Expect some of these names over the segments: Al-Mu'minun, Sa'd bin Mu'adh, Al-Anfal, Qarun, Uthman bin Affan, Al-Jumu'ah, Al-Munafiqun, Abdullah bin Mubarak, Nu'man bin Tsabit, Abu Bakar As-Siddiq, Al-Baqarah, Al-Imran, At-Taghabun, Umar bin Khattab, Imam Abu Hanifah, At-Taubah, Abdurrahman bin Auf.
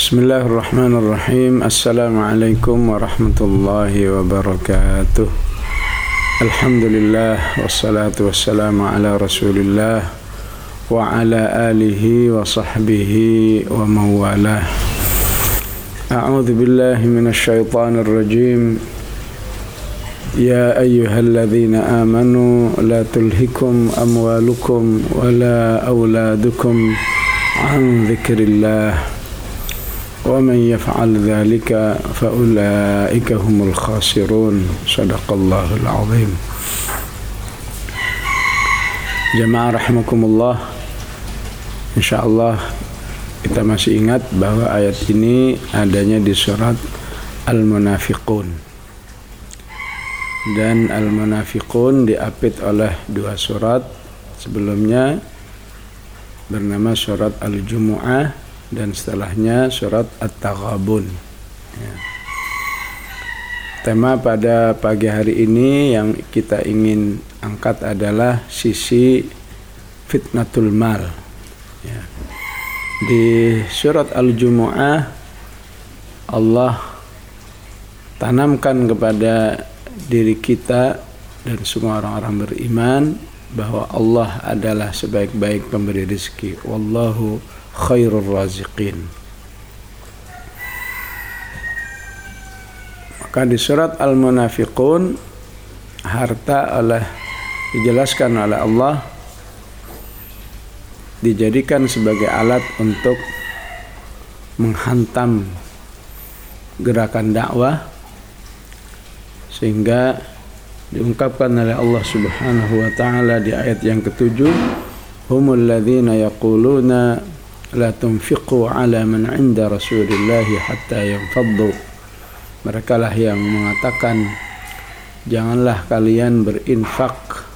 Bismillahirrahmanirrahim. Assalamualaikum warahmatullahi wabarakatuh. Alhamdulillah, wassalatu wassalamu ala rasulillah wa ala alihi wa sahbihi wa mawalah. A'udhu billahi minasyaitanir rajim. Ya ayyuhalladzina amanu la tulhikum amwalukum wala awladukum an dhikrillah وَمَنْ يَفْعَلْ ذَلِكَ فَأُولَٰئِكَ هُمُ الْخَاسِرُونَ صَدَقَ اللَّهُ الْعَظِيمُ. Jamaah rahimakumullah, insyaallah kita masih ingat bahwa ayat ini adanya di surat Al-Munafiqun, dan Al-Munafiqun diapit oleh dua surat sebelumnya bernama surat Al-Jumu'ah dan setelahnya surat At-Taghabun. Ya. Tema pada pagi hari ini yang kita ingin angkat adalah sisi fitnatul mal. Ya. Di surat Al-Jumu'ah Allah tanamkan kepada diri kita dan semua orang-orang beriman bahwa Allah adalah sebaik-baik pemberi rezeki. Wallahu khairur raziqin. Maka di surat Al-Munafiqun dijelaskan oleh Allah dijadikan sebagai alat untuk menghantam gerakan dakwah, sehingga diungkapkan oleh Allah Subhanahu wa taala di ayat yang ke-7, humul ladzina yaquluna la tunfiqu ala man 'inda Rasulillah hatta yanfaddu. Mereka lah yang mengatakan, janganlah kalian berinfak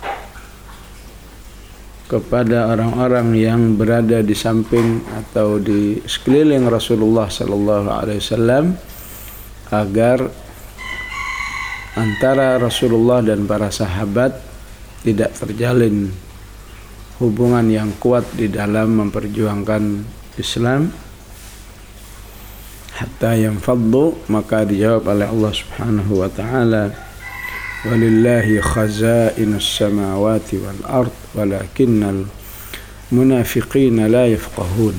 kepada orang-orang yang berada di samping atau di sekeliling Rasulullah sallallahu alaihi wasallam, agar antara Rasulullah dan para sahabat tidak terjalin hubungan yang kuat di dalam memperjuangkan Islam. Hatta yanfaddu, maka dijawab oleh Allah Subhanahu wa taala, walillahi khazainus samawati wal ard walakinnal munafiqina la yafqahun.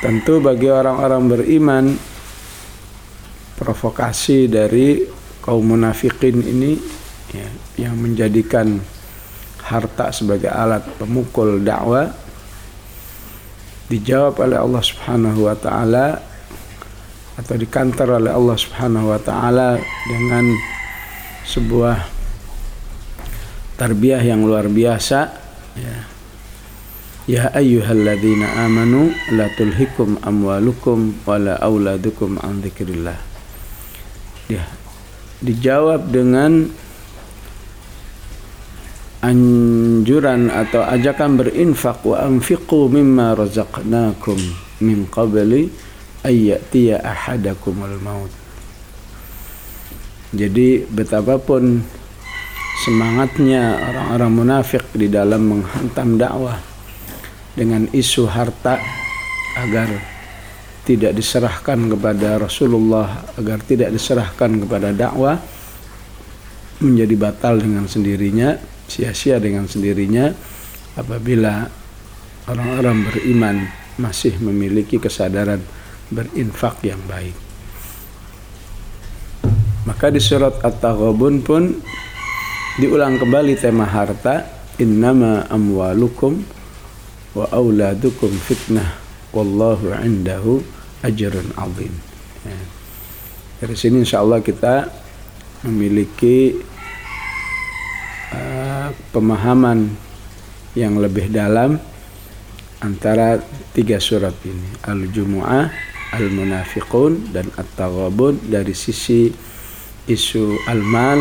Tentu bagi orang-orang beriman, provokasi dari kaum munafikin ini yang menjadikan harta sebagai alat pemukul dakwah, dijawab oleh Allah Subhanahu wa taala atau dikantar oleh Allah Subhanahu wa taala dengan sebuah tarbiyah yang luar biasa, ya. Ya ayyuhalladzina amanu la tulhikum amwalukum wala auladukum an dzikrillah. Ya. Dijawab dengan anjuran atau ajakan berinfak, wa anfiqu mimma razaqnakum min qabli ayyatiya ahadakumul maut. Jadi betapapun semangatnya orang-orang munafik di dalam menghantam dakwah dengan isu harta agar tidak diserahkan kepada Rasulullah, agar tidak diserahkan kepada dakwah, menjadi batal dengan sendirinya, sia-sia dengan sendirinya apabila orang-orang beriman masih memiliki kesadaran berinfak yang baik. Maka di surat At-Taghabun pun diulang kembali tema harta, innama amwalukum wa auladukum fitnah wallahu 'indahu ajrun 'azim. Ya. Dari sini insyaallah kita memiliki pemahaman yang lebih dalam antara tiga surat ini, Al-Jumu'ah, Al-Munafiqun, dan At-Taghabun, dari sisi isu al-mal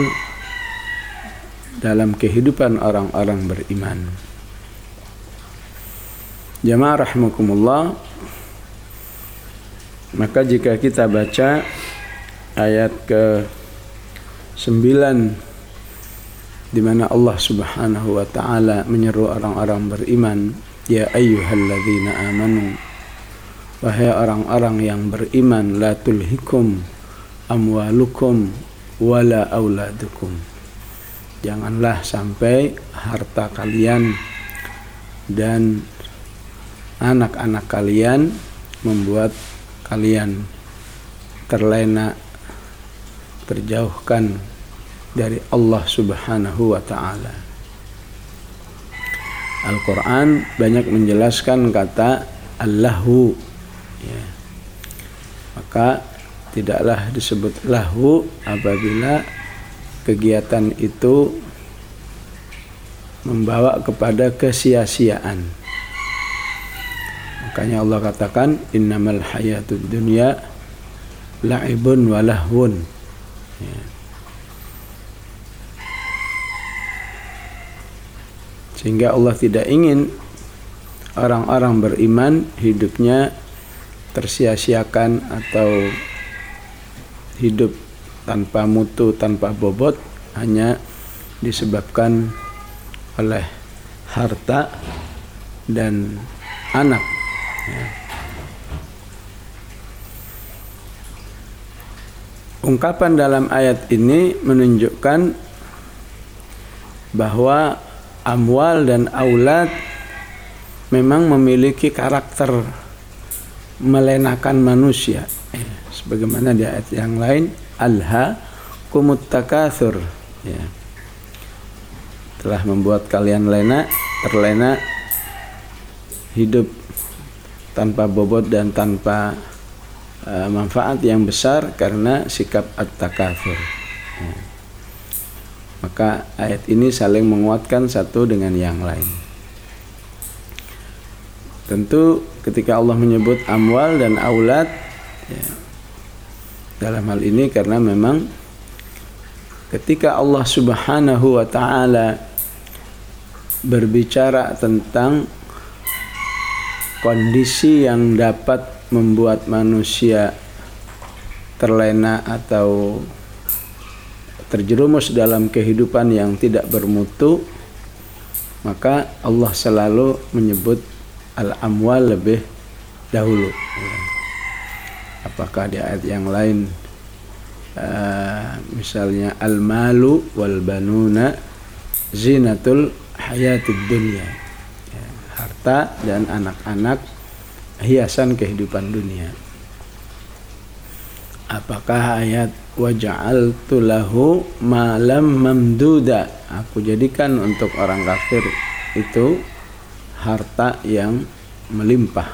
dalam kehidupan orang-orang beriman. Jamaah rahimakumullah, maka jika kita baca ayat ke-9 di mana Allah Subhanahu wa taala menyeru orang-orang beriman, ya ayyuhalladzina amanu Wahai orang-orang yang beriman, la tulhikum amwalukum wala auladukum. Janganlah sampai harta kalian dan anak-anak kalian membuat kalian terlena, terjauhkan dari Allah Subhanahu wa ta'ala. Al-Quran banyak menjelaskan kata Allahu, ya. Maka tidaklah disebut lahu apabila kegiatan itu membawa kepada kesia-siaan. Makanya Allah katakan innamal hayatud dunya la'ibun wa lahwun, ya. Sehingga Allah tidak ingin orang-orang beriman hidupnya tersia-siakan atau hidup tanpa mutu, tanpa bobot, hanya disebabkan oleh harta dan anak, ya. Ungkapan dalam ayat ini menunjukkan bahwa amwal dan aulad memang memiliki karakter melenakan manusia, ya. Sebagaimana di ayat yang lain, alha kumut takathur, ya. Telah membuat kalian lena, terlena, hidup tanpa bobot dan tanpa manfaat yang besar karena sikap at-takathur, ya. Maka ayat ini saling menguatkan satu dengan yang lain. Tentu ketika Allah menyebut amwal dan aulad, ya, dalam hal ini karena memang ketika Allah Subhanahu wa ta'ala berbicara tentang kondisi yang dapat membuat manusia terlena atau terjerumus dalam kehidupan yang tidak bermutu, maka Allah selalu menyebut al-amwal lebih dahulu, ya. Apakah di ayat yang lain misalnya al-malu wal-banuna zinatul hayatid dunya, ya. Harta dan anak-anak hiasan kehidupan dunia. Apakah ayat waja'altu lahu malam mamduda, aku jadikan untuk orang kafir itu harta yang melimpah.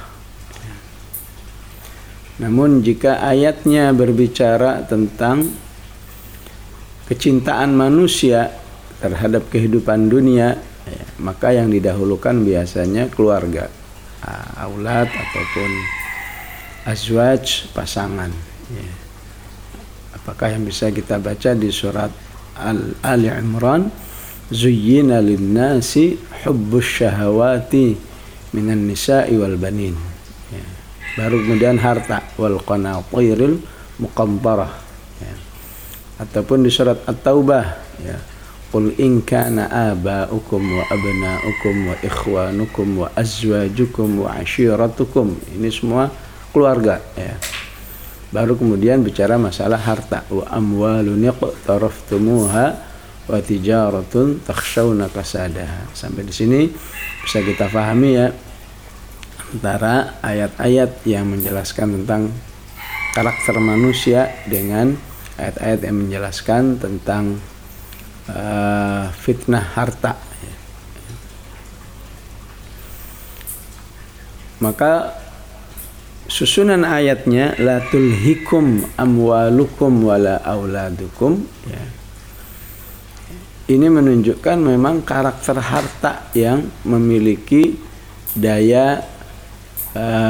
Namun jika ayatnya berbicara tentang kecintaan manusia terhadap kehidupan dunia, ya, maka yang didahulukan biasanya keluarga, aulad ataupun azwaj, pasangan, ya. Apakah yang bisa kita baca di surat Al-Imran, zuyyina linnasi hubbus syahawati minan nisa'i wal banin, ya. Baru kemudian harta wal qanatiril muqamtarah, ya. Ataupun di surat At-Taubah, ya. Qul in kana aba'ukum wa abna'ukum wa ikhwanukum wa azwajukum wa ashiratukum, ini semua keluarga, ya. Baru kemudian bicara masalah harta, wa amwalun iqtaraftumuha wa tijaratun takhshawna kasadaha. Sampai di sini bisa kita pahami, ya, antara ayat-ayat yang menjelaskan tentang karakter manusia dengan ayat-ayat yang menjelaskan tentang fitnah harta. Maka susunan ayatnya la tulhikum amwalukum wala auladukum, ya. Ini menunjukkan memang karakter harta yang memiliki daya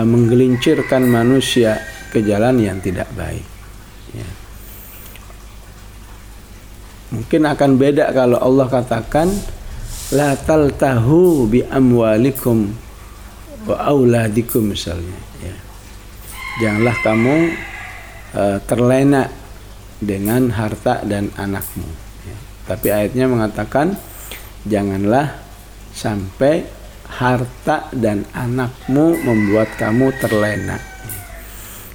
menggelincirkan manusia ke jalan yang tidak baik, ya. Mungkin akan beda kalau Allah katakan la taltahu bi amwalikum wa auladikum misalnya, ya. Janganlah kamu terlena dengan harta dan anakmu. Tapi ayatnya mengatakan janganlah sampai harta dan anakmu membuat kamu terlena.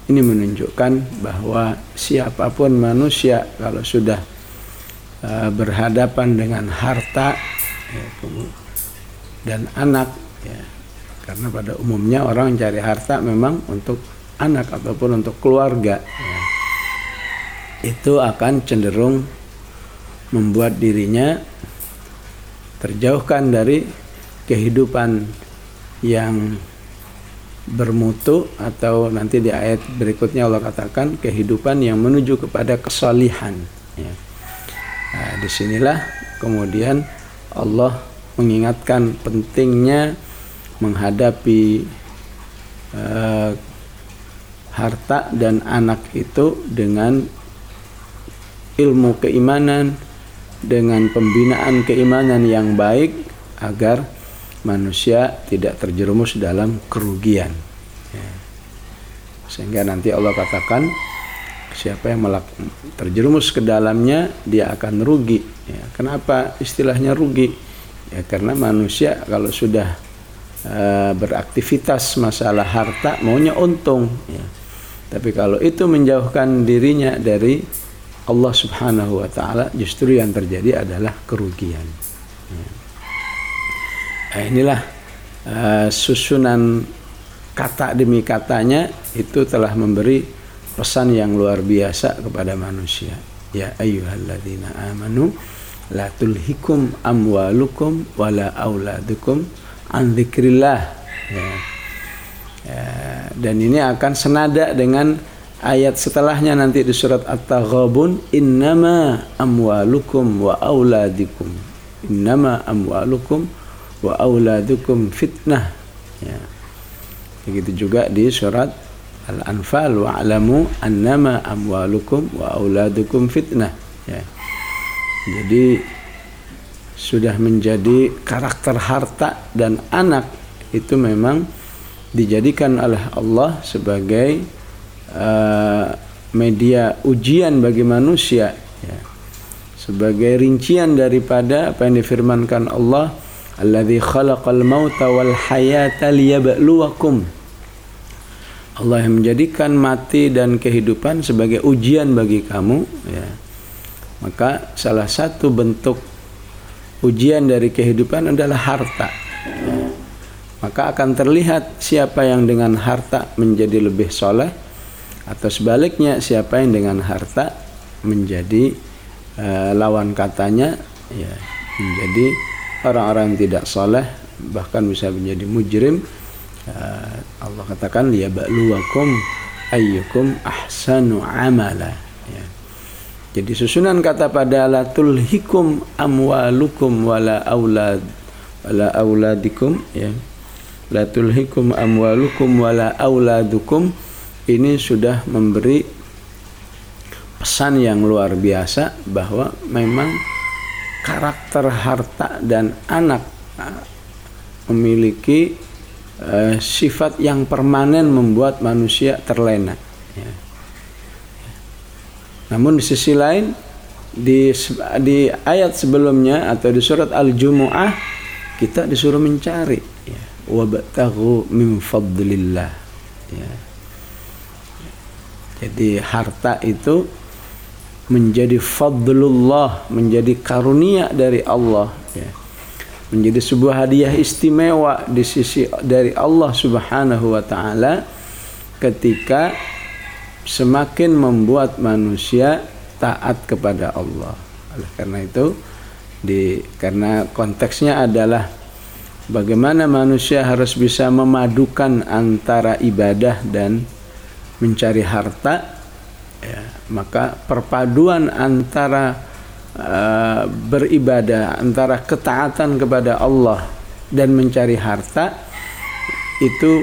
Ini menunjukkan bahwa siapapun manusia kalau sudah berhadapan dengan harta dan anak, karena pada umumnya orang mencari harta memang untuk anak ataupun untuk keluarga, itu akan cenderung membuat dirinya terjauhkan dari kehidupan yang bermutu, atau nanti di ayat berikutnya Allah katakan kehidupan yang menuju kepada kesalihan. Nah, disinilah kemudian Allah mengingatkan pentingnya menghadapi harta dan anak itu dengan ilmu keimanan, dengan pembinaan keimanan yang baik, agar manusia tidak terjerumus dalam kerugian. Sehingga nanti Allah katakan siapa yang terjerumus ke dalamnya dia akan rugi. Kenapa istilahnya rugi? Karena manusia kalau sudah beraktivitas masalah harta maunya untung. Tapi kalau itu menjauhkan dirinya dari Allah Subhanahu wa ta'ala, justru yang terjadi adalah kerugian. Nah, inilah susunan kata demi katanya itu telah memberi pesan yang luar biasa kepada manusia. Ya ayyuhalladzina amanu la tulhikum amwalukum wala auladukum an dzikrillah. Dan ini akan senada dengan ayat setelahnya nanti di surat At-Taghabun, innama amwalukum wa auladukum, innama amwalukum wa auladukum fitnah. Begitu juga di surat Al-Anfal, wa'lamu annama amwalukum wa auladukum fitnah. Jadi sudah menjadi karakter harta dan anak itu memang dijadikan oleh Allah sebagai media ujian bagi manusia, sebagai rincian daripada apa yang difirmankan Allah, alladzi khalaqal mauta wal hayata liyabluwakum. Allah yang menjadikan mati dan kehidupan sebagai ujian bagi kamu, maka salah satu bentuk ujian dari kehidupan adalah harta. Maka akan terlihat siapa yang dengan harta menjadi lebih soleh, atau sebaliknya siapa yang dengan harta menjadi lawan katanya, menjadi orang-orang yang tidak soleh, bahkan bisa menjadi mujrim. Allah katakan liyabluwakum ayyukum ahsanu amala. Jadi susunan kata pada la tulhikum amwalukum wala aulad wala auladikum, la tulhikum amwalukum wala auladukum, ini sudah memberi pesan yang luar biasa bahwa memang karakter harta dan anak memiliki sifat yang permanen membuat manusia terlena. Namun di sisi lain di ayat sebelumnya atau di surat Al-Jumu'ah kita disuruh mencari wabtaghu min fadlillah. Jadi harta itu menjadi fadlullah, menjadi karunia dari Allah, menjadi sebuah hadiah istimewa di sisi dari Allah Subhanahu wa ta'ala, ketika semakin membuat manusia taat kepada Allah. Oleh karena itu karena konteksnya adalah bagaimana manusia harus bisa memadukan antara ibadah dan mencari harta, maka perpaduan antara beribadah, antara ketaatan kepada Allah dan mencari harta, itu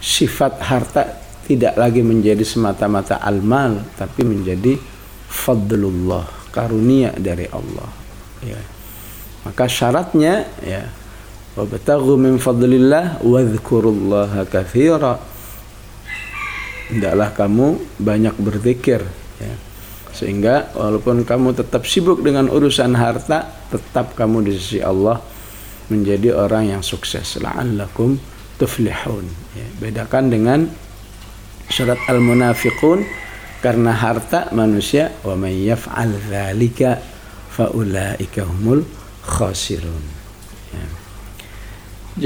sifat harta tidak lagi menjadi semata-mata almal, tapi menjadi fadlullah, karunia dari Allah. Maka syaratnya wabtaghu min fadlillah wadhkurullaha katsira, hendaklah kamu banyak berzikir, sehingga walaupun kamu tetap sibuk dengan urusan harta, tetap kamu di sisi Allah menjadi orang yang sukses. La'allakum tuflihun. Bedakan dengan surat Al-Munafiqun, karena harta manusia, wa may yaf'al dzalika fa ulaika humul khasirun. Ya.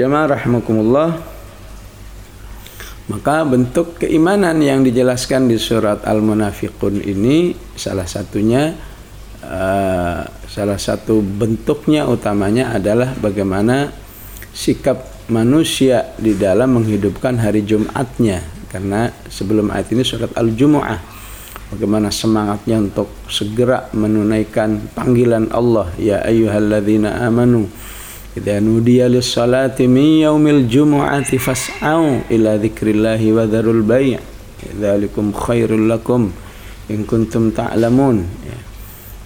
Jamaah rahimakumullah, maka bentuk keimanan yang dijelaskan di surat Al-Munafiqun ini salah satunya salah satu bentuknya utamanya adalah bagaimana sikap manusia di dalam menghidupkan hari Jumatnya, karena sebelum ayat ini surat Al-Jumu'ah, bagaimana semangatnya untuk segera menunaikan panggilan Allah, ya ayyuhalladzina amanu idza nudiya lis-salati min yaumil jumu'ati fas'au ila dzikrillahi wa dzarul bay', dzalikum khairul lakum in kuntum ta'lamun. Ya.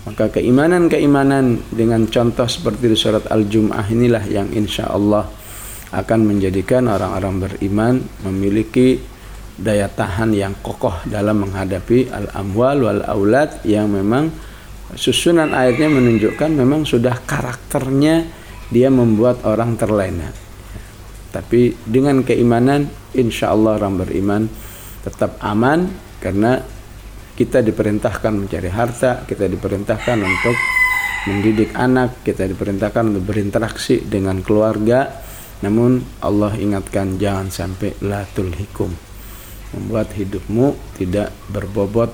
Maka keimanan-keimanan dengan contoh seperti di surat Al-Jumu'ah inilah yang insyaallah akan menjadikan orang-orang beriman memiliki daya tahan yang kokoh dalam menghadapi al-amwal wal-aulad, yang memang susunan ayatnya menunjukkan memang sudah karakternya dia membuat orang terlena. Tapi dengan keimanan insya Allah orang beriman tetap aman, karena kita diperintahkan mencari harta, kita diperintahkan untuk mendidik anak, kita diperintahkan untuk berinteraksi dengan keluarga. Namun Allah ingatkan jangan sampai la tulhikum, membuat hidupmu tidak berbobot,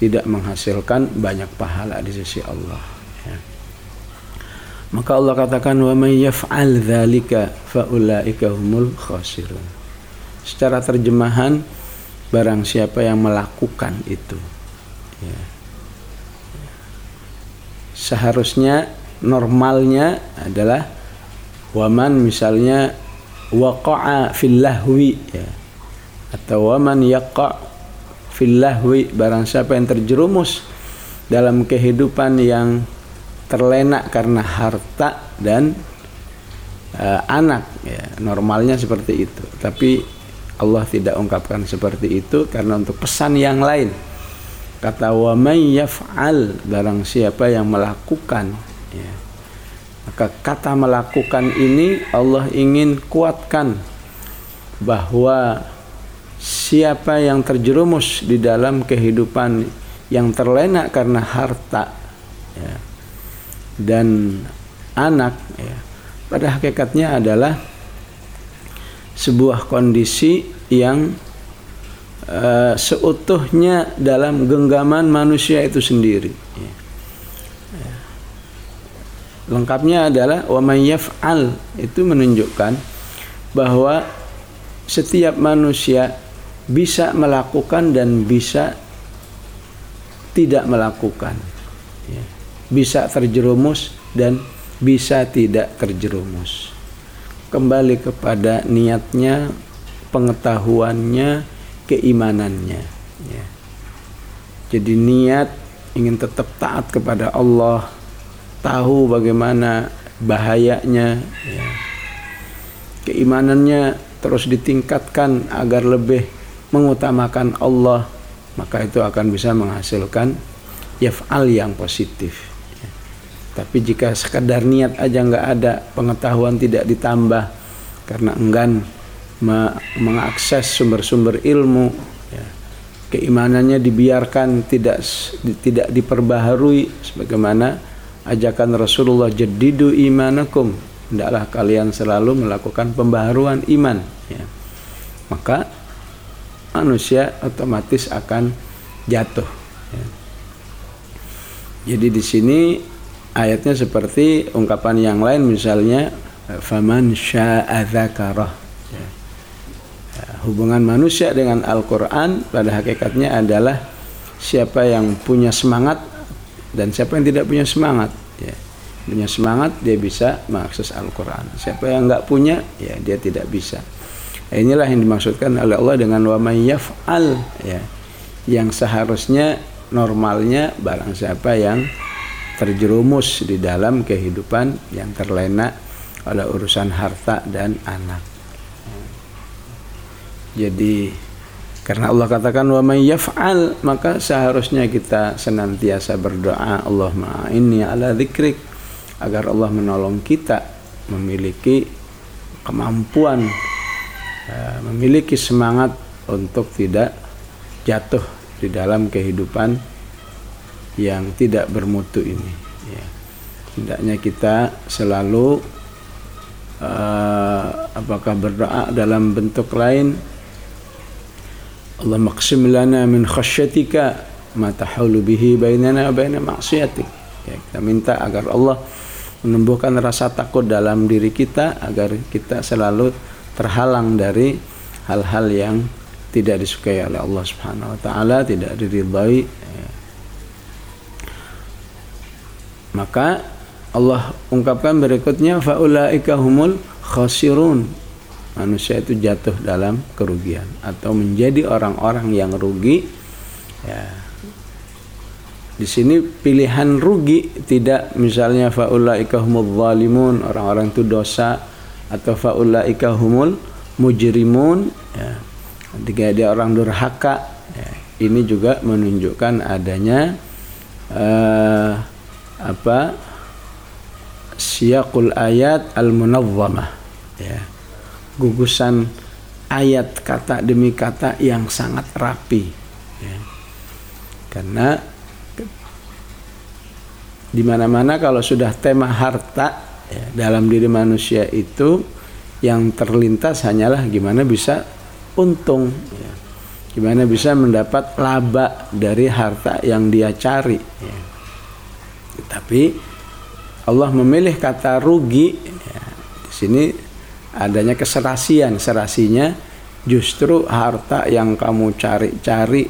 tidak menghasilkan banyak pahala di sisi Allah. Ya. Maka Allah katakan wa may yaf'al dzalika fa ulaika humul khasirun. Secara terjemahan, barang siapa yang melakukan itu. Ya. Seharusnya normalnya adalah waman misalnya waqa'a fil lahwi, ya, atau waman yaqa fil lahwi, barang siapa yang terjerumus dalam kehidupan yang terlena karena harta dan anak, ya, normalnya seperti itu. Tapi Allah tidak ungkapkan seperti itu karena untuk pesan yang lain. Kata wa may yaf'al, barang siapa yang melakukan, ya. Maka kata melakukan ini Allah ingin kuatkan bahwa siapa yang terjerumus di dalam kehidupan yang terlena karena harta, ya, dan anak, ya, pada hakikatnya adalah sebuah kondisi yang seutuhnya dalam genggaman manusia itu sendiri. Ya. Lengkapnya adalah wa may yaf'al, itu menunjukkan bahwa setiap manusia bisa melakukan dan bisa tidak melakukan, bisa terjerumus dan bisa tidak terjerumus. Kembali kepada niatnya, pengetahuannya, keimanannya. Jadi niat ingin tetap taat kepada Allah, tahu bagaimana bahayanya, keimanannya terus ditingkatkan agar lebih mengutamakan Allah, maka itu akan bisa menghasilkan yaf'al yang positif. Ya. Tapi jika sekadar niat aja nggak ada, pengetahuan tidak ditambah karena enggan mengakses sumber-sumber ilmu, ya, keimanannya dibiarkan tidak diperbaharui, sebagaimana ajakan Rasulullah jadidu imanakum, hendaklah kalian selalu melakukan pembaharuan iman, ya. Maka manusia otomatis akan jatuh. Ya. Jadi di sini ayatnya seperti ungkapan yang lain, misalnya faman syaa dzakarah. Ya. Hubungan manusia dengan Al-Qur'an pada hakikatnya adalah siapa yang punya semangat dan siapa yang tidak punya semangat. Ya. Punya semangat dia bisa mengakses Al-Qur'an. Siapa yang enggak punya, ya dia tidak bisa. Inilah yang dimaksudkan oleh Allah dengan wa may yaf'al, ya, yang seharusnya normalnya barang siapa yang terjerumus di dalam kehidupan yang terlena oleh urusan harta dan anak. Jadi karena Allah katakan wa may yaf'al, maka seharusnya kita senantiasa berdoa Allahumma inni ala dzikrik, agar Allah menolong kita memiliki kemampuan, memiliki semangat untuk tidak jatuh di dalam kehidupan yang tidak bermutu ini. Ya. Hendaknya kita selalu apakah berdoa dalam bentuk lain, Allahumma qsim lana min khasyatika ma tahulu bihi bainana wa baina ma'siyatik. Ya, kita minta agar Allah menumbuhkan rasa takut dalam diri kita agar kita selalu terhalang dari hal-hal yang tidak disukai oleh Allah Subhanahu wa taala, tidak diridhai. Ya. Maka Allah ungkapkan berikutnya, faulaika humul khasirun. Manusia itu jatuh dalam kerugian atau menjadi orang-orang yang rugi. Ya. Di sini pilihan rugi, tidak misalnya faulaika humul zalimun, orang-orang itu dosa, atau faulaika humul mujrimun, ya. Ketika dia orang durhaka, ya. Ini juga menunjukkan adanya siyaqul ayat al-munazzamah, ya. Gugusan ayat kata demi kata yang sangat rapi, ya. Karena di mana-mana kalau sudah tema harta, ya, dalam diri manusia itu yang terlintas hanyalah gimana bisa untung, ya. Gimana bisa mendapat laba dari harta yang dia cari, ya. Tapi Allah memilih kata rugi, ya. Di sini adanya keserasian, serasinya justru harta yang kamu cari-cari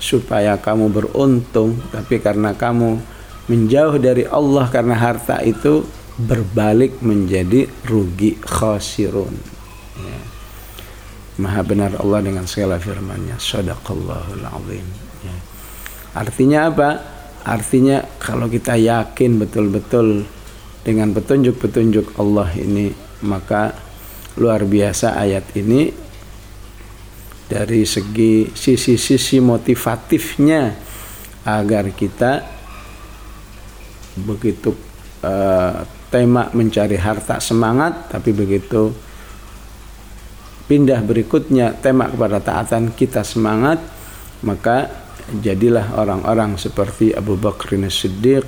supaya kamu beruntung, tapi karena kamu menjauh dari Allah karena harta itu berbalik menjadi rugi, khasirun, ya. Maha benar Allah dengan segala firman-Nya, Shadaqallahul Azim, ya. Artinya apa? Artinya kalau kita yakin betul-betul dengan petunjuk-petunjuk Allah ini, maka luar biasa ayat ini dari segi sisi-sisi motivatifnya agar kita begitu tema mencari harta semangat, tapi begitu pindah berikutnya tema kepada taatan kita semangat. Maka jadilah orang-orang seperti Abu Bakar As-Siddiq,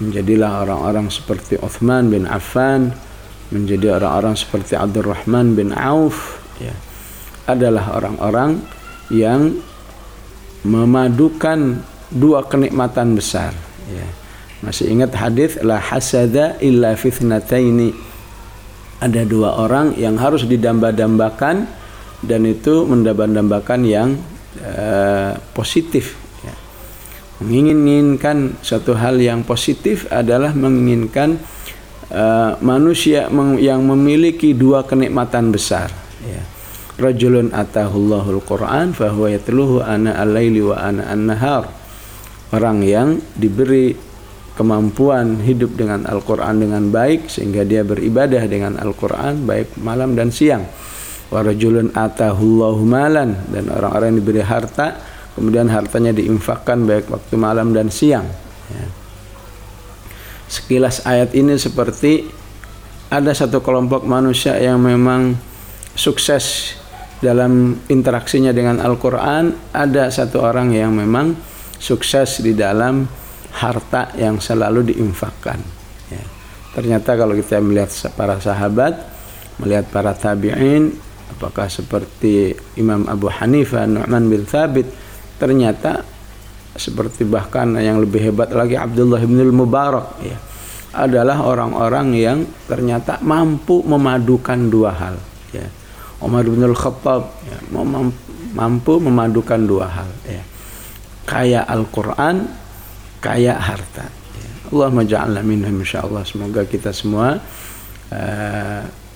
menjadilah orang-orang seperti Uthman bin Affan, menjadi orang-orang seperti Abdurrahman bin Auf, ya. Adalah orang-orang yang memadukan dua kenikmatan besar, ya. Masih ingat hadis la hasada illa fitnataini, ada dua orang yang harus didamba-dambakan dan itu mendamba-dambakan yang positif, ya. Menginginkan suatu hal yang positif adalah menginginkan manusia yang memiliki dua kenikmatan besar, ya. Rajulun atahullahul Qur'an fahuwa yatluhu ana al-laili wa ana an-nahar, orang yang diberi kemampuan hidup dengan Al-Qur'an dengan baik sehingga dia beribadah dengan Al-Qur'an baik malam dan siang. Wa rajulun atahullahu malan, dan orang-orang yang diberi harta kemudian hartanya diinfakkan baik waktu malam dan siang, ya. Sekilas ayat ini seperti ada satu kelompok manusia yang memang sukses dalam interaksinya dengan Al-Quran, ada satu orang yang memang sukses di dalam harta yang selalu diinfakkan, ya. Ternyata kalau kita melihat para sahabat, melihat para tabi'in, apakah seperti Imam Abu Hanifah, Nu'man bin Tsabit, ternyata seperti bahkan yang lebih hebat lagi Abdullah bin Mubarak, ya. Adalah orang-orang yang ternyata mampu memadukan dua hal, ya. Umar bin Khattab, ya, mampu memadukan dua hal, ya. Kaya Al-Quran, kaya harta, ya. Allahumma ja'alna minhum, insyaallah. Semoga kita semua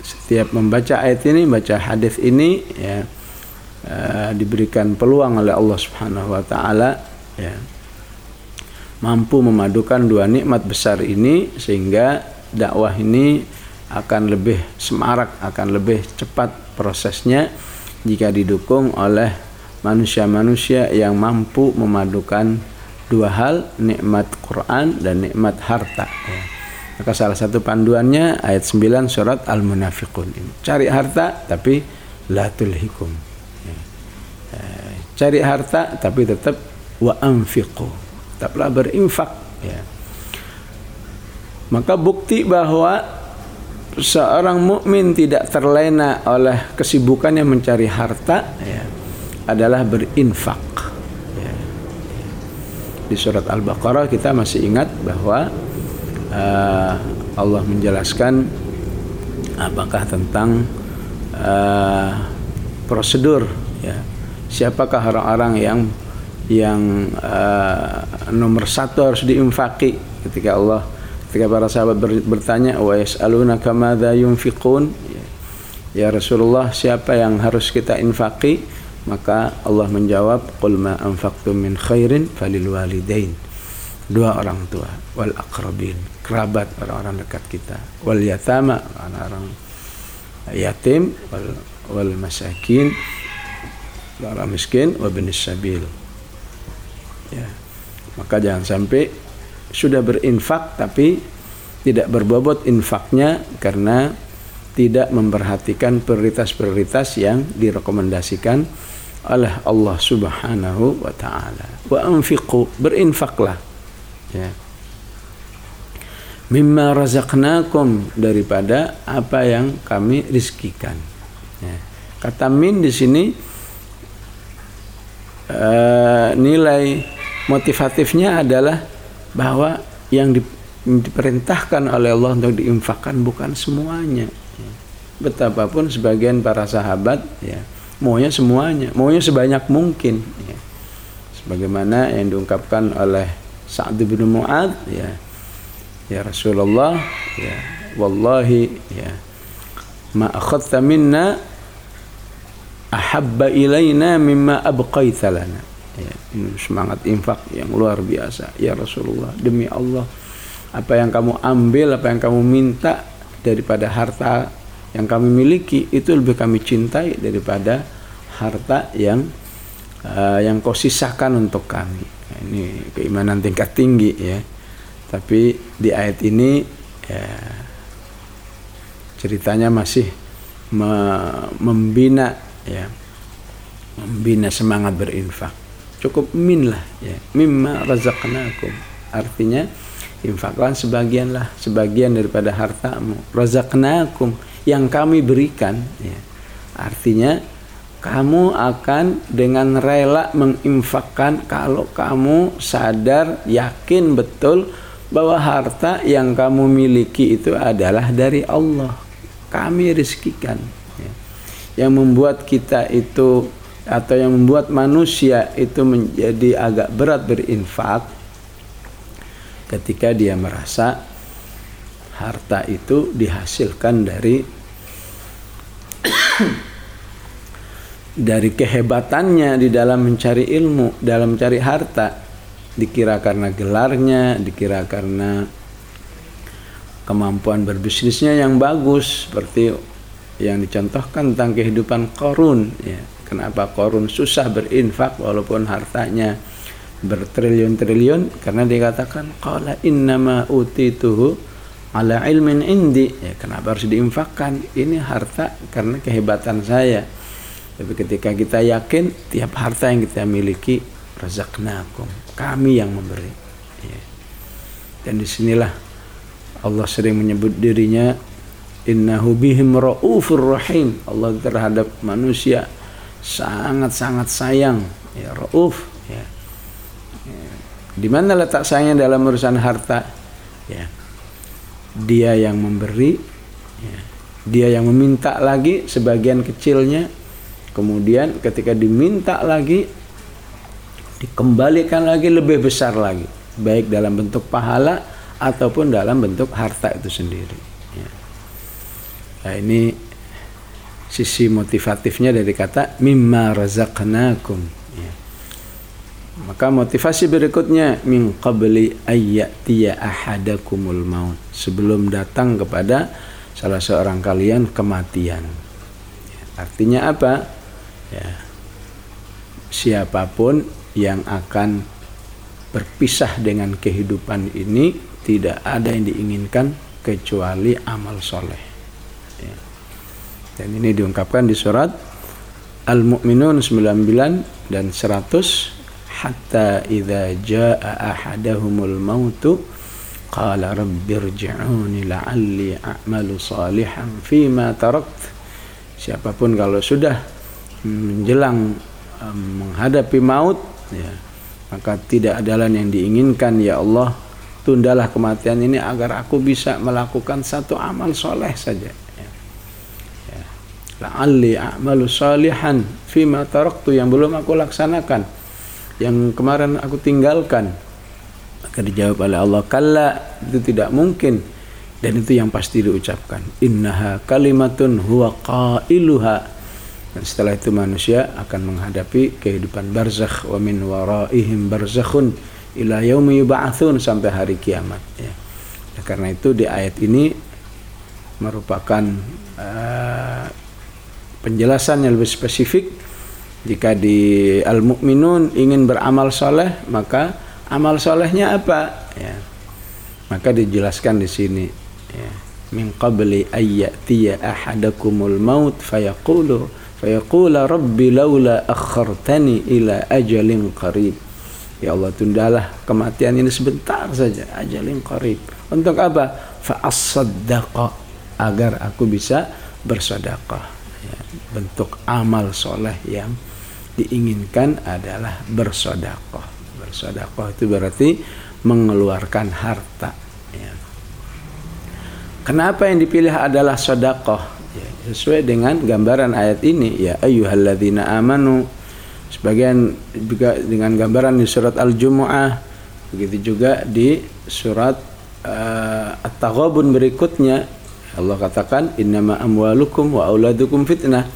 setiap membaca ayat ini, baca hadis ini, ya, diberikan peluang oleh Allah Subhanahu wa taala, ya, mampu memadukan dua nikmat besar ini sehingga dakwah ini akan lebih semarak, akan lebih cepat prosesnya jika didukung oleh manusia-manusia yang mampu memadukan dua hal, nikmat Quran dan nikmat harta, ya. Maka salah satu panduannya ayat 9 surat Al-Munafiqun ini. Cari harta tapi la tulhikum, ya. cari harta, tapi tetap wa anfiqu, tetaplah berinfak ya. Maka bukti bahwa seorang mukmin tidak terlena oleh kesibukannya mencari harta ya, adalah berinfak ya. Di surat Al-Baqarah kita masih ingat bahwa Allah menjelaskan apakah tentang prosedur ya. Siapakah orang-orang yang nomor satu harus diinfaki. Ketika para sahabat bertanya, wa yas'alunaka madza yunfiqun, ya Rasulullah, siapa yang harus kita infaki? Maka Allah menjawab, qul ma anfaqtum min khairin falil walidain, dua orang tua, wal aqrabin, kerabat, orang-orang dekat kita, wal yatama, orang-orang yatim, wal masakin, orang miskin, wabnis sabil ya. Maka jangan sampai sudah berinfak tapi tidak berbobot infaknya karena tidak memperhatikan prioritas-prioritas yang direkomendasikan oleh Allah Subhanahu wa ta'ala. Wa anfiqu, berinfaklah ya, mimma razaqnakum, daripada apa yang kami rizkikan ya. Kata min di sini nilai motivatifnya adalah bahwa yang diperintahkan oleh Allah untuk diinfakkan bukan semuanya ya. Betapapun sebagian para sahabat ya, maunya semuanya, maunya sebanyak mungkin ya. Sebagaimana yang diungkapkan oleh Sa'd bin Mu'adh ya, ya Rasulullah ya, wallahi ya, ma akhadta minna ahabba ilaina mimma abqaita lana ya. Ini semangat infak yang luar biasa ya Rasulullah, demi Allah apa yang kamu ambil, apa yang kamu minta daripada harta yang kami miliki itu lebih kami cintai daripada harta yang kau sisakan untuk kami. Nah, ini keimanan tingkat tinggi ya. Tapi di ayat ini ya, ceritanya masih membina ya, membina semangat berinfak. Cukup min lah ya, mimma razaqnakum, artinya infaklah sebagian daripada hartamu. Razaqnakum, yang kami berikan ya, artinya kamu akan dengan rela menginfakkan kalau kamu sadar, yakin betul bahwa harta yang kamu miliki itu adalah dari Allah, kami rizkikan ya. Yang membuat kita itu, atau yang membuat manusia itu menjadi agak berat berinfak, ketika dia merasa harta itu dihasilkan dari kehebatannya di dalam mencari ilmu, dalam mencari harta. Dikira karena gelarnya, dikira karena kemampuan berbisnisnya yang bagus, seperti yang dicontohkan tentang kehidupan Qarun ya. Kenapa Qarun susah berinfak walaupun hartanya bertriliun-triliun? Karena dikatakan qala innama utituhu ala ilmin indi ya, kenapa harus diinfakkan? Ini harta karena kehebatan saya. Tapi ketika kita yakin tiap harta yang kita miliki, razaqnakum, kami yang memberi ya. Dan disinilah Allah sering menyebut dirinya innahu bihim raufur rahim, Allah terhadap manusia sangat-sangat sayang ya, rauf ya. Di mana letak sayangnya dalam urusan harta ya, dia yang memberi ya, dia yang meminta lagi sebagian kecilnya, kemudian ketika diminta lagi dikembalikan lagi lebih besar lagi, baik dalam bentuk pahala ataupun dalam bentuk harta itu sendiri ya. Nah, ini sisi motivatifnya dari kata mimma razaqnakum ya. Maka motivasi berikutnya, min qabli ayyatiya ahadakumul maut, sebelum datang kepada salah seorang kalian kematian ya. Artinya apa ya, siapapun yang akan berpisah dengan kehidupan ini tidak ada yang diinginkan kecuali amal soleh ya. Dan ini diungkapkan di surat Al-Mu'minun 99 dan 100 hatta idza jaa ahadahumul mautu qala rabbirji'uni la'alli a'malu salihan fima tarakt. Siapapun kalau sudah menjelang menghadapi maut ya, maka tidak ada lain yang diinginkan, ya Allah, tundalah kematian ini agar aku bisa melakukan satu amal soleh saja. La'alli a'malu salihan fima taraktu, yang belum aku laksanakan, yang kemarin aku tinggalkan. Maka dijawab oleh Allah, kalla, itu tidak mungkin, dan itu yang pasti diucapkan, innaha kalimatun huwa qailuha. Dan setelah itu manusia akan menghadapi kehidupan barzakh, wa min waraihim barzakhun ila yaumi yub'atsun, sampai hari kiamat ya. Nah, karena itu di ayat ini merupakan penjelasan yang lebih spesifik. Jika di Al-Mu'minun ingin beramal soleh, maka amal solehnya apa? Ya. Maka dijelaskan di sini. Ya. Min qabli ayyatiya ahadakumul maut fayaqula rabbi laula akhartani ila ajalin qarib. Ya Allah, tundalah kematian ini sebentar saja, ajalin qarib. Untuk apa? Fa'assaddaqa, agar aku bisa bersedekah. Bentuk amal soleh yang diinginkan adalah bersedekah. Bersedekah itu berarti mengeluarkan harta. Ya. Kenapa yang dipilih adalah sedekah? Ya, sesuai dengan gambaran ayat ini. Ya ayyuhalladzina amanu. Sebagian juga dengan gambaran di surat Al-Jumu'ah. Begitu juga di surat At-Taghabun berikutnya. Allah katakan innama amwalukum wa auladukum fitnah,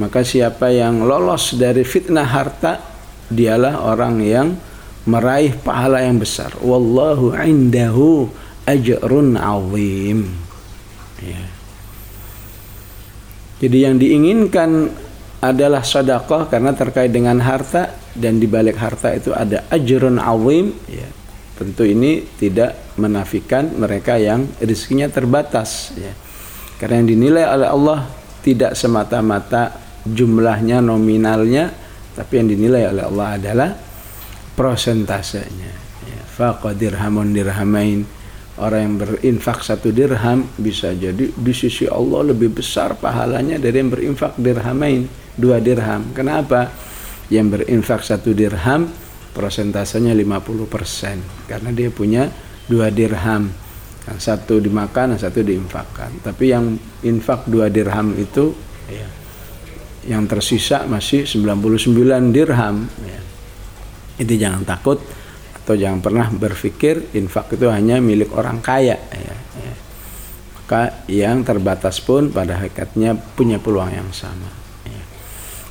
maka siapa yang lolos dari fitnah harta dialah orang yang meraih pahala yang besar, wallahu indahu ajrun azim ya. Jadi yang diinginkan adalah sedekah karena terkait dengan harta, dan di balik harta itu ada ajrun azim ya. Tentu ini tidak menafikan mereka yang rezekinya terbatas ya. Karena yang dinilai oleh Allah tidak semata-mata jumlahnya, nominalnya, tapi yang dinilai oleh Allah adalah prosentasenya ya. Faqadirhamun dirhamain, orang yang berinfak satu dirham bisa jadi di sisi Allah lebih besar pahalanya dari yang berinfak dirhamain, dua dirham. Kenapa? Yang berinfak satu dirham prosentasenya 50%, karena dia punya 2 dirham, kan satu dimakan dan satu diinfakkan. Tapi yang infak 2 dirham itu ya, yang tersisa masih 99 dirham ya. Itu jangan takut atau jangan pernah berpikir infak itu hanya milik orang kaya ya, ya. Maka yang terbatas pun pada hakikatnya punya peluang yang sama ya.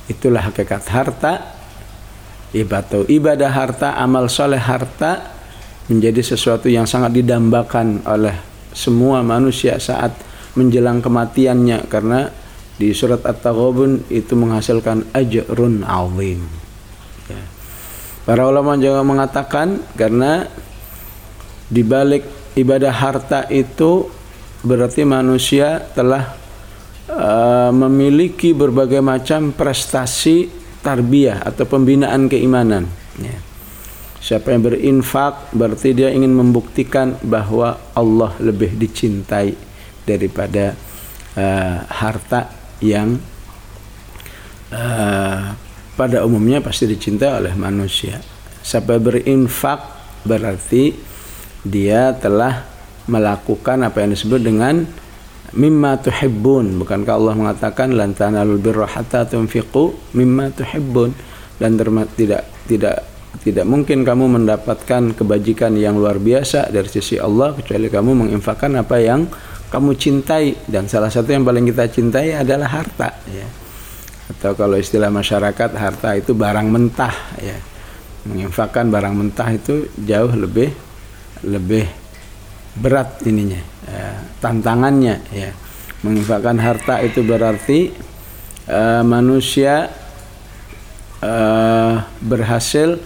Itulah hakikat harta. Ibadah harta, amal soleh harta menjadi sesuatu yang sangat didambakan oleh semua manusia saat menjelang kematiannya, karena di surat At-Taghabun itu menghasilkan ajrun azim ya. Para ulama juga mengatakan karena di balik ibadah harta itu berarti manusia telah memiliki berbagai macam prestasi tarbiyah atau pembinaan keimanan ya. Siapa yang berinfak berarti dia ingin membuktikan bahwa Allah lebih dicintai daripada harta yang pada umumnya pasti dicintai oleh manusia. Siapa yang berinfak berarti dia telah melakukan apa yang disebut dengan mimma tuhibbun. Bukankah Allah mengatakan lan tanalul birra hatta tunfiqu mimma tuhibbun, dan tidak mungkin kamu mendapatkan kebajikan yang luar biasa dari sisi Allah kecuali kamu menginfakkan apa yang kamu cintai, dan salah satu yang paling kita cintai adalah harta ya. Atau kalau istilah masyarakat, harta itu barang mentah ya. Menginfakkan barang mentah itu jauh lebih berat ininya tantangannya ya. Menginfakkan harta itu berarti manusia berhasil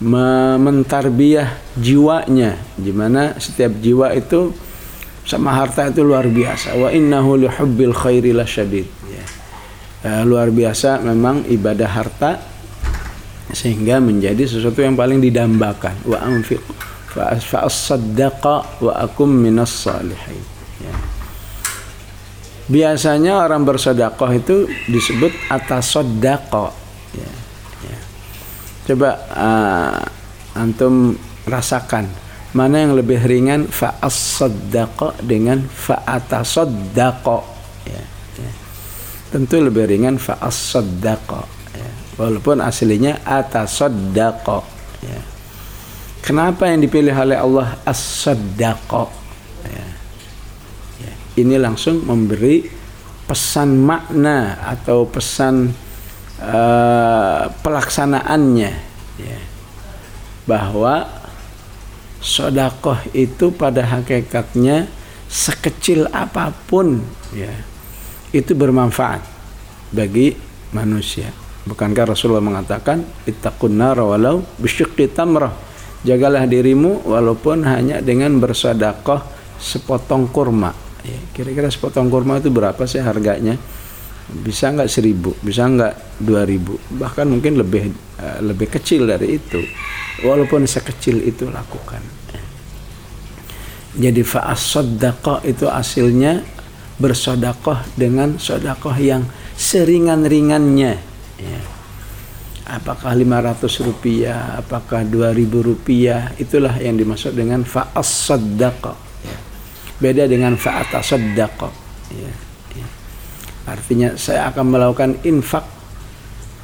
mentarbiyah jiwanya, di mana setiap jiwa itu sama harta itu luar biasa, wa innahu lihubbil khairi lasyadid ya. luar biasa memang ibadah harta sehingga menjadi sesuatu yang paling didambakan. Wa anfiq fa'as-saddaqa wa akum minas salihin. Ya. Biasanya orang bersedekah itu disebut at-tasaddaqa. Ya. Ya. Coba antum rasakan mana yang lebih ringan fa'as-saddaqa dengan fa'atasaddaqa. Ya. Ya. Tentu lebih ringan fa'as-saddaqa. Ya. Walaupun aslinya atasaddaqa. Ya. Kenapa yang dipilih oleh Allah as-saddaqa? Ya. Ya. Ini langsung memberi pesan makna atau pesan pelaksanaannya, ya. Bahwa sedekah itu pada hakikatnya sekecil apapun, ya, itu bermanfaat bagi manusia. Bukankah Rasulullah mengatakan ittaqun nar walau bisyiqqi tamrah? Jagalah dirimu walaupun hanya dengan bersedekah sepotong kurma. Ya, kira-kira sepotong kurma itu berapa sih harganya? Bisa nggak 1.000? Bisa nggak 2.000? Bahkan mungkin lebih kecil dari itu. Walaupun sekecil itu lakukan. Jadi fa'as-sadaqah itu hasilnya bersedekah dengan sedekah yang seringan-ringannya. Ya. Apakah 500 rupiah, apakah 2.000 rupiah, itulah yang dimaksud dengan fa'as-saddaqah, ya. Beda dengan fa'atasaddaqah, ya. Ya. Artinya saya akan melakukan infak,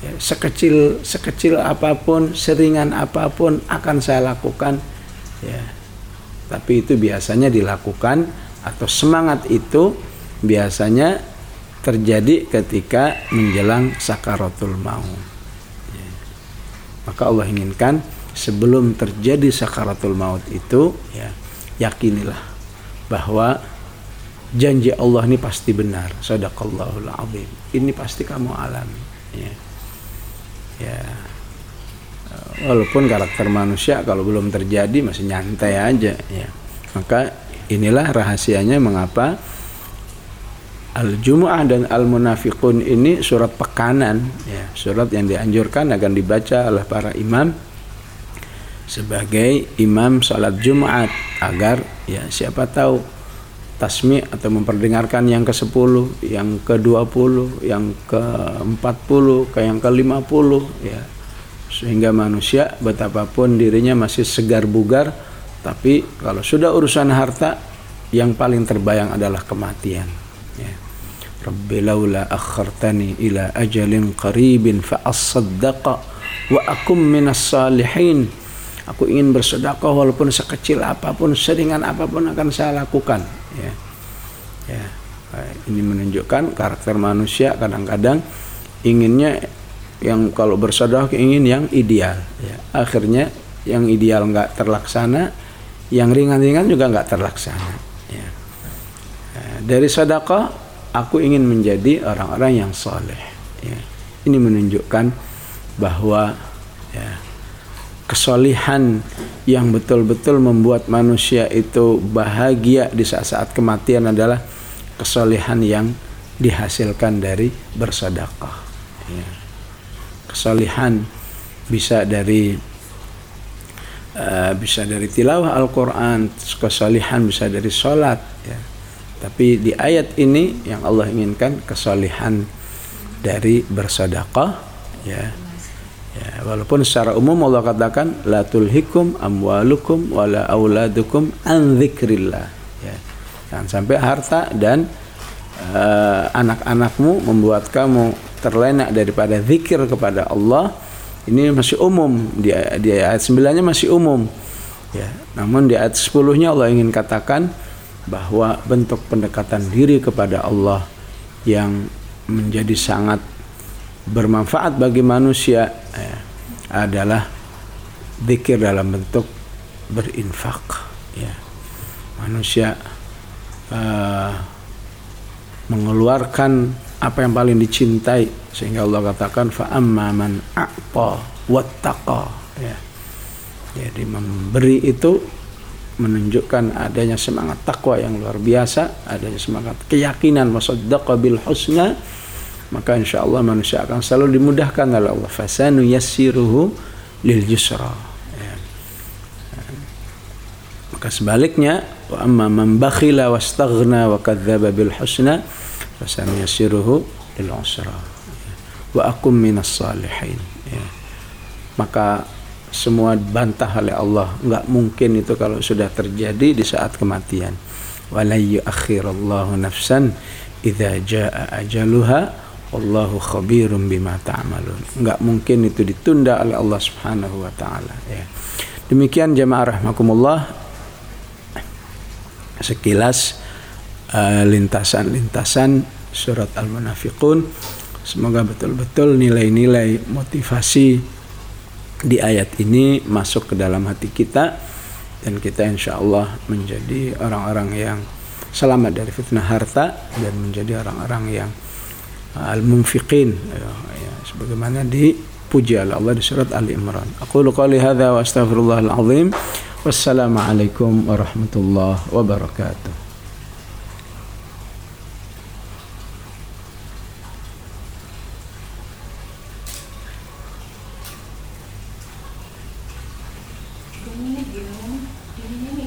ya, sekecil apapun, seringan apapun akan saya lakukan, ya. Tapi itu biasanya dilakukan atau semangat itu biasanya terjadi ketika menjelang sakaratul maut. Maka Allah inginkan sebelum terjadi sakaratul maut itu, ya, yakinilah bahwa janji Allah ini pasti benar. Sadaqallahul azim. Ini pasti kamu alami. Ya. Ya. Walaupun karakter manusia kalau belum terjadi masih nyantai aja. Ya. Maka inilah rahasianya mengapa Al-Jumu'ah dan Al-Munafiqun ini surat pekanan, ya, surat yang dianjurkan akan dibaca oleh para imam sebagai imam salat Jumat agar, ya, siapa tahu tasmi' atau memperdengarkan yang ke-10, yang ke-20, yang ke-40, yang ke-50, ya, sehingga manusia betapapun dirinya masih segar bugar, tapi kalau sudah urusan harta yang paling terbayang adalah kematian. Ya. Rabbi laula akhartani ila ajalin qaribin fa asaddaqa wa akum minas salihin. Aku ingin bersedekah walaupun sekecil apapun, seringan apapun akan saya lakukan, ya. Ya. Ini menunjukkan karakter manusia kadang-kadang inginnya yang kalau bersedekah ingin yang ideal, ya. Akhirnya yang ideal enggak terlaksana, yang ringan-ringan juga enggak terlaksana. Dari sedekah aku ingin menjadi orang-orang yang soleh, ya. Ini menunjukkan bahwa, ya, kesolihan yang betul-betul membuat manusia itu bahagia di saat-saat kematian adalah kesolihan yang dihasilkan dari bersedekah, ya. Kesolihan bisa dari tilawah Al-Quran, kesolihan bisa dari sholat, ya. Tapi di ayat ini yang Allah inginkan kesolihan dari bersedekah, ya. Ya, walaupun secara umum Allah katakan la tulhikum amwalukum wala auladukum an dzikrillah, ya. Jangan sampai harta dan anak-anakmu membuat kamu terlena daripada zikir kepada Allah. Ini masih umum, di ayat 9-nya masih umum, ya. Namun di ayat 10-nya Allah ingin katakan bahwa bentuk pendekatan diri kepada Allah yang menjadi sangat bermanfaat bagi manusia, adalah zikir dalam bentuk berinfak, ya. Manusia mengeluarkan apa yang paling dicintai, sehingga Allah katakan fa amma man a'ta wattaqa, ya. Jadi memberi itu menunjukkan adanya semangat takwa yang luar biasa, adanya semangat keyakinan wasaddaqa bil husna, maka insyaAllah manusia akan selalu dimudahkan oleh Allah. Fasanu yassiruhu lil yusra. Ya. Maka sebaliknya, wa amma man bakhila wastaghna wa kadzdzaba bil husna fasanu yassiruhu lil usra. Ya. Wa aqum minas salihin. Ya. Maka semua bantah oleh Allah, enggak mungkin itu kalau sudah terjadi di saat kematian. Wa la yu'akhirullahu nafsan idza jaa ajaluha. Allahu khabirum bima ta'malun. Enggak mungkin itu ditunda oleh Allah Subhanahu wa taala, ya. Demikian jemaah rahmakumullah, sekilas lintasan-lintasan surat Al-Munafiqun. Semoga betul-betul nilai-nilai motivasi di ayat ini masuk ke dalam hati kita, dan kita insyaallah menjadi orang-orang yang selamat dari fitnah harta dan menjadi orang-orang yang al-munfiqin, ya, sebagaimana dipuji oleh Allah di surat Al-Imran. Aqulu qali hadza wa astaghfirullahal azim. Wassalamu alaikum warahmatullahi wabarakatuh.